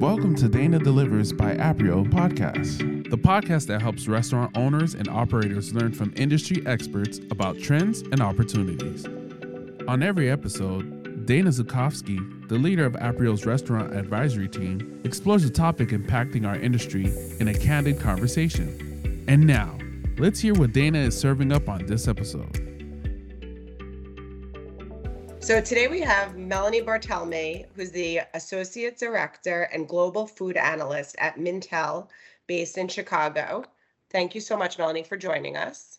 Welcome to Dana Delivers by Aprio podcast, the podcast that helps restaurant owners and operators learn from industry experts about trends and opportunities. On every episode, Dana Zukowski, the leader of Aprio's restaurant advisory team, explores a topic impacting our industry in a candid conversation. And now, let's hear what Dana is serving up on this episode. So today we have Melanie Bartelme, who's the Associate Director and Global Food Analyst at Mintel, based in Chicago. Thank you so much, Melanie, for joining us.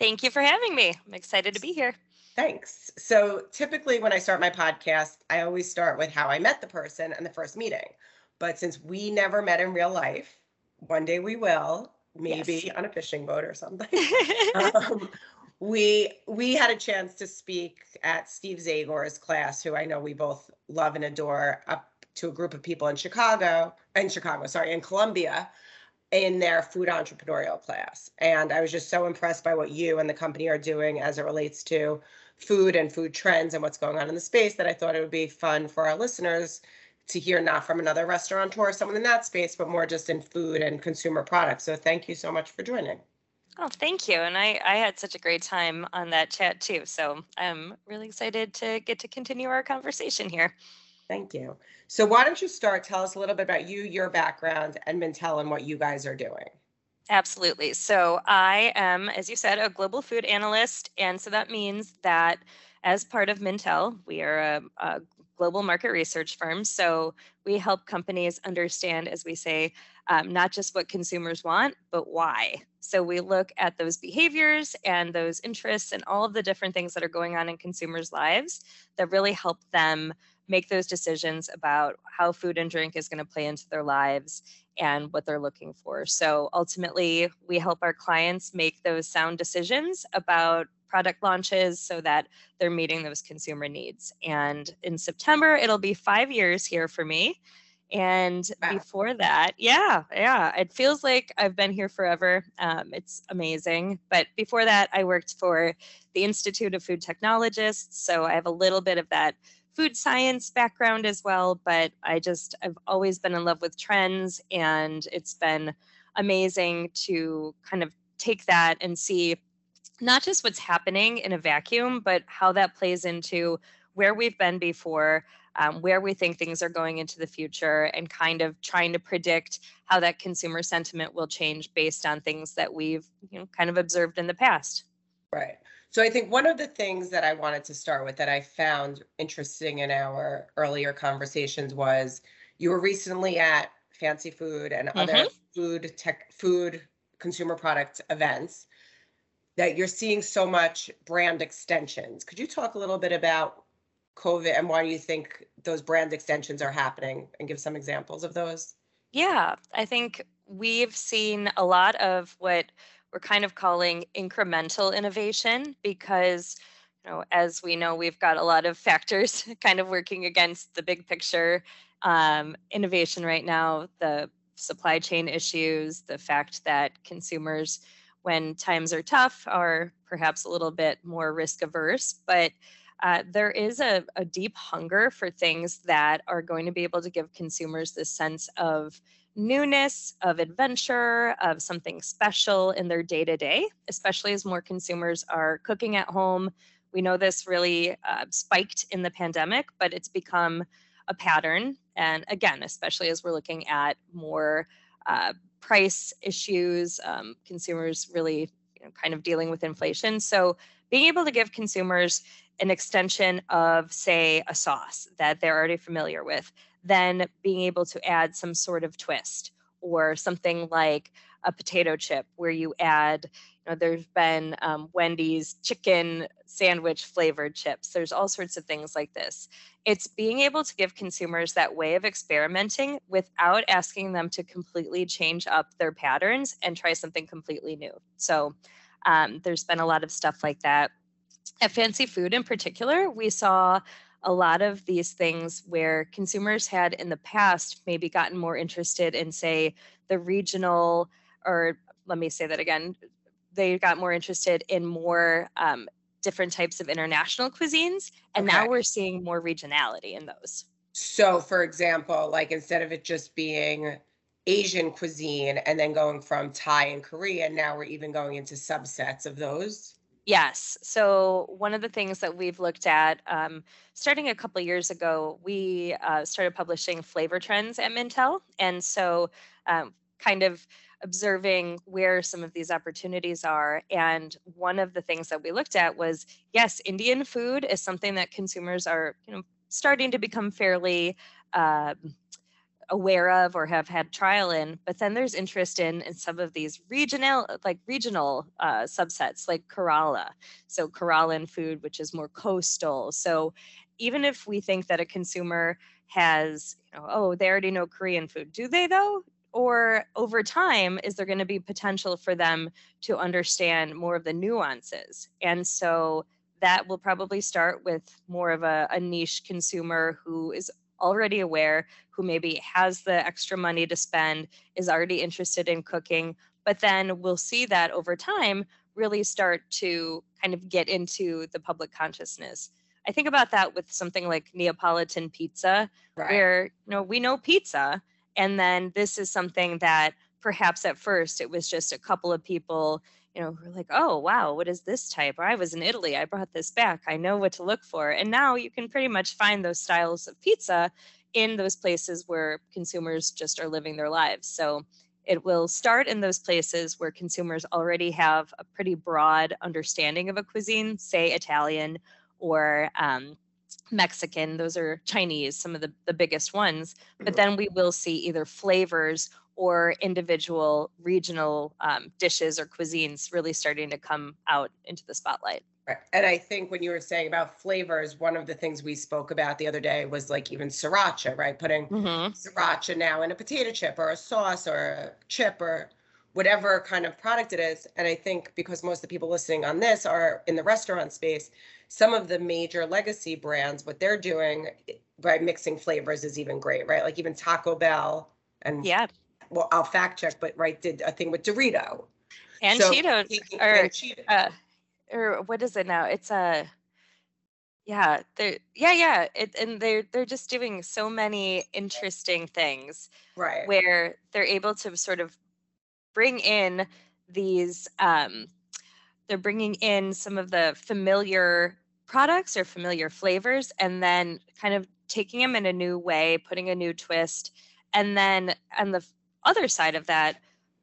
Thank you for having me. I'm excited to be here. Thanks. So typically when I start my podcast, I always start with how I met the person and the first meeting. But since we never met in real life, one day we will, maybe yes, on a fishing boat or something. We had a chance to speak at Steve Zagor's class, who I know we both love and adore, up to a group of people in Columbia, in their food entrepreneurial class. And I was just so impressed by what you and the company are doing as it relates to food and food trends and what's going on in the space that I thought it would be fun for our listeners to hear, not from another restaurateur or someone in that space, but more just in food and consumer products. So thank you so much for joining. Oh, thank you. And I had such a great time on that chat too. So I'm really excited to get to continue our conversation here. Thank you. So why don't you start? Tell us a little bit about you, your background, and Mintel and what you guys are doing. Absolutely. So I am, as you said, a global food analyst. And so that means that as part of Mintel, we are a global market research firm. So we help companies understand, as we say, not just what consumers want, but why. So we look at those behaviors and those interests and all of the different things that are going on in consumers' lives that really help them make those decisions about how food and drink is going to play into their lives and what they're looking for. So ultimately, we help our clients make those sound decisions about product launches so that they're meeting those consumer needs. And in September, it'll be 5 years here for me. And wow, before that, yeah, it feels like I've been here forever. It's amazing. But before that, I worked for the Institute of Food Technologists. So I have a little bit of that food science background as well. But I've always been in love with trends. And it's been amazing to kind of take that and see not just what's happening in a vacuum, but how that plays into where we've been before, where we think things are going into the future, and kind of trying to predict how that consumer sentiment will change based on things that we've kind of observed in the past. Right. So I think one of the things that I wanted to start with that I found interesting in our earlier conversations was you were recently at Fancy Food and other food consumer product events that you're seeing so much brand extensions. Could you talk a little bit about COVID and why do you think those brand extensions are happening, and give some examples of those? Yeah, I think we've seen a lot of what we're kind of calling incremental innovation because, as we know, we've got a lot of factors kind of working against the big picture innovation right now, the supply chain issues, the fact that consumers, when times are tough, are perhaps a little bit more risk averse, but there is a deep hunger for things that are going to be able to give consumers this sense of newness, of adventure, of something special in their day-to-day, especially as more consumers are cooking at home. We know this really spiked in the pandemic, but it's become a pattern. And again, especially as we're looking at more price issues, consumers really kind of dealing with inflation. So being able to give consumers an extension of, say, a sauce that they're already familiar with, then being able to add some sort of twist, or something like a potato chip where you add, there's been Wendy's chicken sandwich flavored chips. There's all sorts of things like this. It's being able to give consumers that way of experimenting without asking them to completely change up their patterns and try something completely new. So there's been a lot of stuff like that. At Fancy Food in particular, we saw a lot of these things where consumers had in the past maybe gotten more interested in, say, the regional, or let me say that again, they got more interested in more different types of international cuisines. And now we're seeing more regionality in those. So, for example, like instead of it just being Asian cuisine and then going from Thai and Korean, now we're even going into subsets of those? Yes. So one of the things that we've looked at, starting a couple of years ago, we started publishing flavor trends at Mintel. And so kind of observing where some of these opportunities are. And one of the things that we looked at was, yes, Indian food is something that consumers are, you know, starting to become fairly aware of or have had trial in, but then there's interest in some of these regional subsets like Kerala. So Keralan food, which is more coastal. So even if we think that a consumer has, you know, oh, they already know Korean food, do they though? Or over time, is there going to be potential for them to understand more of the nuances? And so that will probably start with more of a niche consumer who is already aware, who maybe has the extra money to spend, is already interested in cooking, but then we'll see that over time really start to kind of get into the public consciousness. I think about that with something like Neapolitan pizza, right, where, you know, we know pizza, and then this is something that perhaps at first it was just a couple of people, you know, who are like, oh, wow, what is this type? Or I was in Italy, I brought this back, I know what to look for. And now you can pretty much find those styles of pizza in those places where consumers just are living their lives. So it will start in those places where consumers already have a pretty broad understanding of a cuisine, say Italian or Mexican, those are Chinese, some of the biggest ones, but then we will see either flavors or individual regional dishes or cuisines really starting to come out into the spotlight. Right. And I think when you were saying about flavors, one of the things we spoke about the other day was like even sriracha, right? Putting sriracha now in a potato chip or a sauce or a chip or whatever kind of product it is. And I think because most of the people listening on this are in the restaurant space, some of the major legacy brands, what they're doing by mixing flavors is even great, right? Like even Taco Bell and, yeah, well, I'll fact check, but right, did a thing with Dorito. And so Cheetos. Or what is it now? It's a, yeah, they're, yeah, yeah. It, and they're just doing so many interesting things, right, where they're able to sort of bring in these, they're bringing in some of the familiar products or familiar flavors and then kind of taking them in a new way, putting a new twist. And then on the other side of that,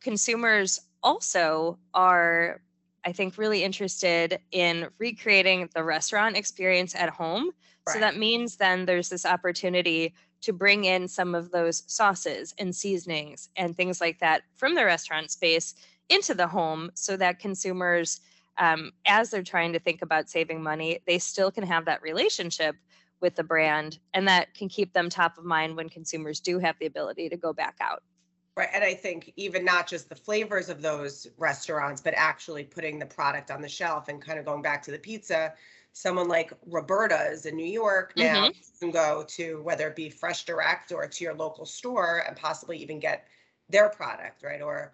consumers also are, I think, really interested in recreating the restaurant experience at home. Right. So that means then there's this opportunity to bring in some of those sauces and seasonings and things like that from the restaurant space into the home so that consumers, as they're trying to think about saving money, they still can have that relationship with the brand, and that can keep them top of mind when consumers do have the ability to go back out. Right, and I think even not just the flavors of those restaurants, but actually putting the product on the shelf and kind of going back to the pizza. Someone like Roberta's in New York now can go to, whether it be Fresh Direct or to your local store, and possibly even get their product, right? Or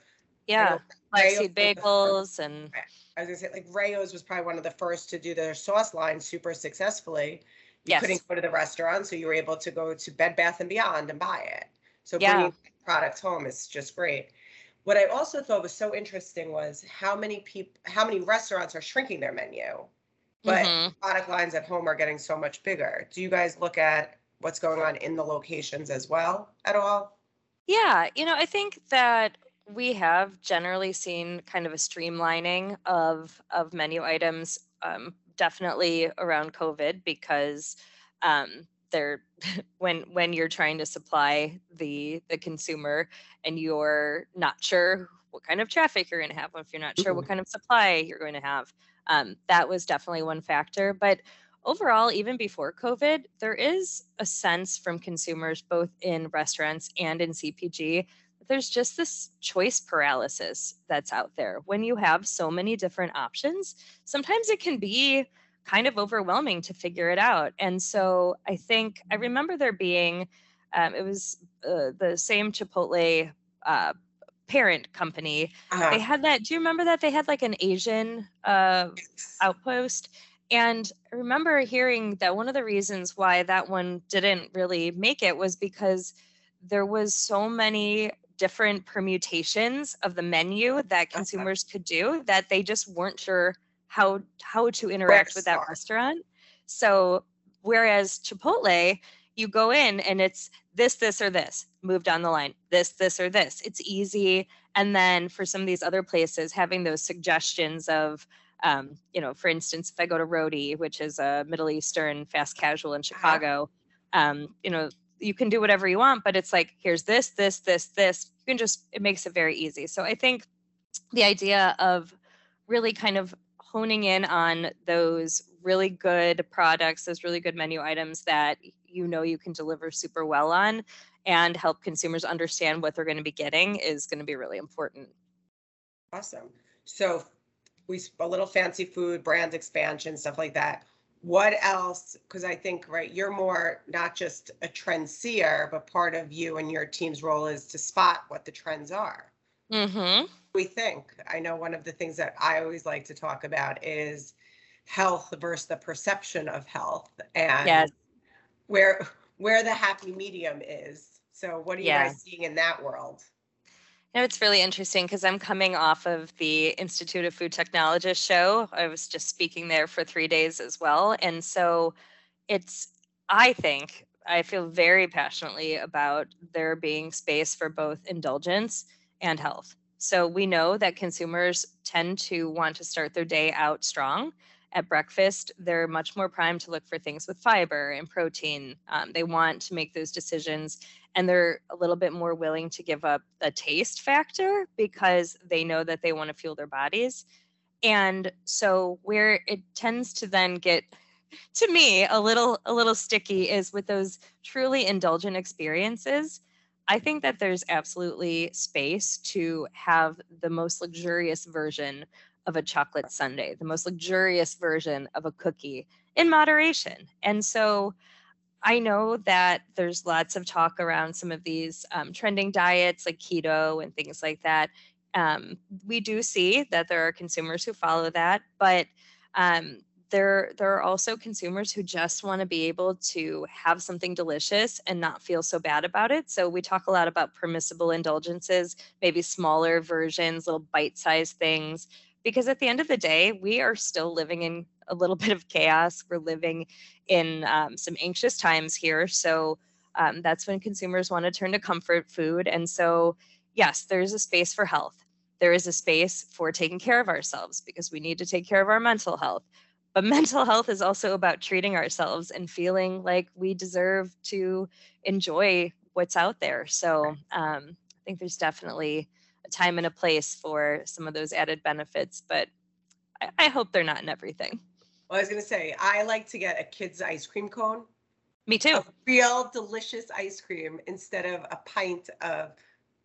flaxseed bagels and I was gonna say, like Rayo's was probably one of the first to do their sauce line super successfully. You couldn't go to the restaurant, so you were able to go to Bed Bath & Beyond and buy it. So bringing products home is just great. What I also thought was so interesting was how many restaurants are shrinking their menu, but product lines at home are getting so much bigger. Do you guys look at what's going on in the locations as well at all? Yeah, you know, I think that we have generally seen kind of a streamlining of menu items, definitely around COVID, because they're when you're trying to supply the consumer and you're not sure what kind of traffic you're going to have, if you're not sure what kind of supply you're going to have, that was definitely one factor. But overall, even before COVID, there is a sense from consumers, both in restaurants and in CPG, that there's just this choice paralysis that's out there. When you have so many different options, sometimes it can be kind of overwhelming to figure it out. And so I think I remember there being, it was the same Chipotle parent company. They had that, do you remember that? They had like an Asian outpost, And I remember hearing that one of the reasons why that one didn't really make it was because there was so many different permutations of the menu that consumers could do that they just weren't sure how to interact with that restaurant. So whereas Chipotle, you go in and it's this, this, or this, move down the line, this, this, or this. It's easy. And then for some of these other places, having those suggestions of, you know, for instance, if I go to Rhodey, which is a Middle Eastern fast casual in Chicago, you know, you can do whatever you want, but it's like, here's this, this, this, this. You can just, it makes it very easy. So I think the idea of really kind of honing in on those really good products, those really good menu items that you know you can deliver super well on and help consumers understand what they're going to be getting is going to be really important. Awesome. So we a little fancy food, brand expansion, stuff like that. What else? Because I think, right, you're more not just a trend seer, but part of you and your team's role is to spot what the trends are. Mm-hmm. We think, I know one of the things that I always like to talk about is health versus the perception of health and yes. where the happy medium is. So what are you guys seeing in that world? You know, it's really interesting because I'm coming off of the Institute of Food Technologists show. I was just speaking there for 3 days as well. And so it's, I think, I feel very passionately about there being space for both indulgence and health. So we know that consumers tend to want to start their day out strong. At breakfast, they're much more primed to look for things with fiber and protein. They want to make those decisions, and they're a little bit more willing to give up the taste factor because they know that they want to fuel their bodies. And so where it tends to then get, to me, a little sticky is with those truly indulgent experiences. I think that there's absolutely space to have the most luxurious version of a chocolate sundae, the most luxurious version of a cookie in moderation. And so I know that there's lots of talk around some of these trending diets like keto and things like that. We do see that there are consumers who follow that, but there are also consumers who just want to be able to have something delicious and not feel so bad about it. So we talk a lot about permissible indulgences, maybe smaller versions, little bite-sized things. Because at the end of the day, we are still living in a little bit of chaos. We're living in some anxious times here. So that's when consumers want to turn to comfort food. And so, yes, there's a space for health. There is a space for taking care of ourselves because we need to take care of our mental health. But mental health is also about treating ourselves and feeling like we deserve to enjoy what's out there. So I think there's definitely time and a place for some of those added benefits, but I hope they're not in everything. Well, I was going to say, I like to get a kid's ice cream cone. Me too. A real delicious ice cream instead of a pint of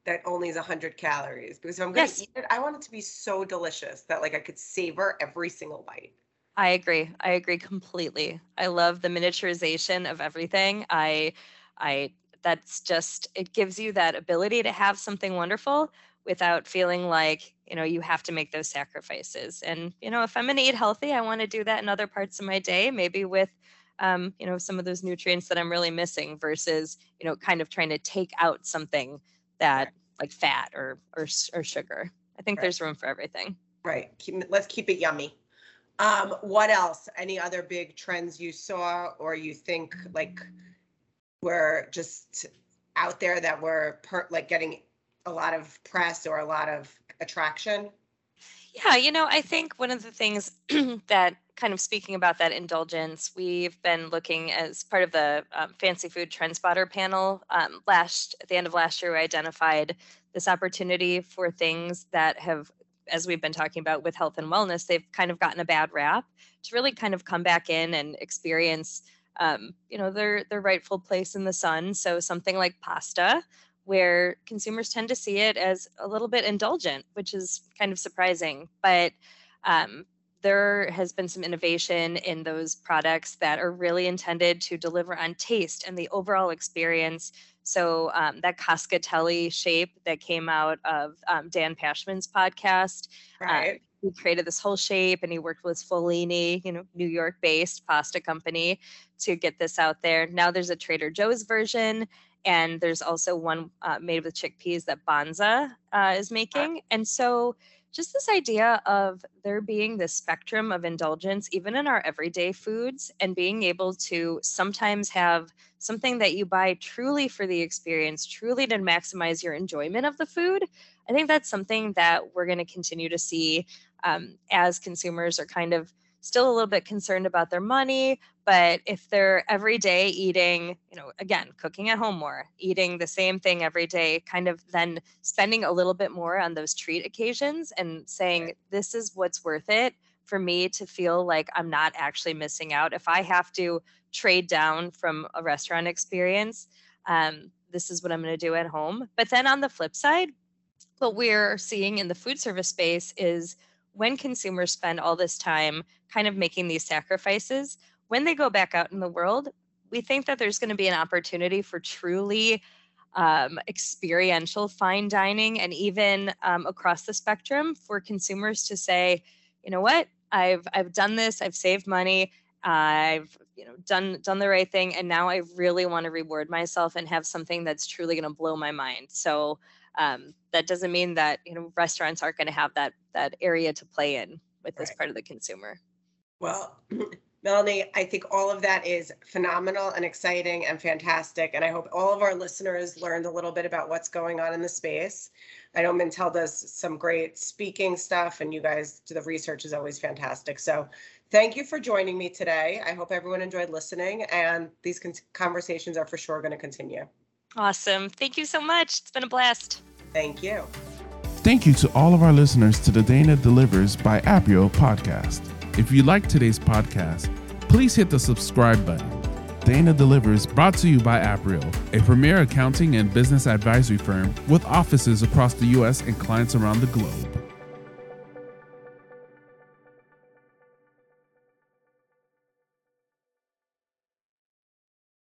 that only is 100 calories. Because if I'm going to eat it, I want it to be so delicious that like I could savor every single bite. I agree. I agree completely. I love the miniaturization of everything. That's just, it gives you that ability to have something wonderful without feeling like, you know, you have to make those sacrifices. And, you know, if I'm going to eat healthy, I want to do that in other parts of my day, maybe with, you know, some of those nutrients that I'm really missing versus, you know, kind of trying to take out something that like fat or sugar. I think there's room for everything. Right. Let's keep it yummy. What else? Any other big trends you saw or you think like were just out there that were getting a lot of press or a lot of attraction? Yeah, you know, I think one of the things that kind of speaking about that indulgence, we've been looking as part of the Fancy Food Trend Spotter panel at the end of last year, we identified this opportunity for things that have, as we've been talking about with health and wellness, they've kind of gotten a bad rap to really kind of come back in and experience, you know, their rightful place in the sun. So something like pasta, where consumers tend to see it as a little bit indulgent, which is kind of surprising. But there has been some innovation in those products that are really intended to deliver on taste and the overall experience. So that Cascatelli shape that came out of Dan Pashman's podcast, He created this whole shape, and he worked with Sfoglini, New York-based pasta company, to get this out there. Now there's a Trader Joe's version, and there's also one made with chickpeas that Banza is making. And so just this idea of there being this spectrum of indulgence, even in our everyday foods, and being able to sometimes have something that you buy truly for the experience, truly to maximize your enjoyment of the food. I think that's something that we're going to continue to see as consumers are kind of still a little bit concerned about their money. But if they're every day eating, again, cooking at home more, eating the same thing every day, kind of then spending a little bit more on those treat occasions and saying, this is what's worth it for me to feel like I'm not actually missing out. If I have to trade down from a restaurant experience, this is what I'm going to do at home. But then on the flip side, what we're seeing in the food service space is when consumers spend all this time kind of making these sacrifices, when they go back out in the world, we think that there's going to be an opportunity for truly experiential fine dining, and even across the spectrum for consumers to say, you know what, I've done this, I've saved money, I've done the right thing, and now I really want to reward myself and have something that's truly going to blow my mind. So that doesn't mean that restaurants aren't going to have that area to play in with this part of the consumer. Well, Melanie, I think all of that is phenomenal and exciting and fantastic. And I hope all of our listeners learned a little bit about what's going on in the space. I know Mintel does some great speaking stuff, and you guys, the research is always fantastic. So thank you for joining me today. I hope everyone enjoyed listening, and these conversations are for sure going to continue. Awesome. Thank you so much. It's been a blast. Thank you. Thank you to all of our listeners to the Dana Delivers by Aprio podcast. If you like today's podcast, please hit the subscribe button. Dana Delivers brought to you by Aprio, a premier accounting and business advisory firm with offices across the U.S. and clients around the globe.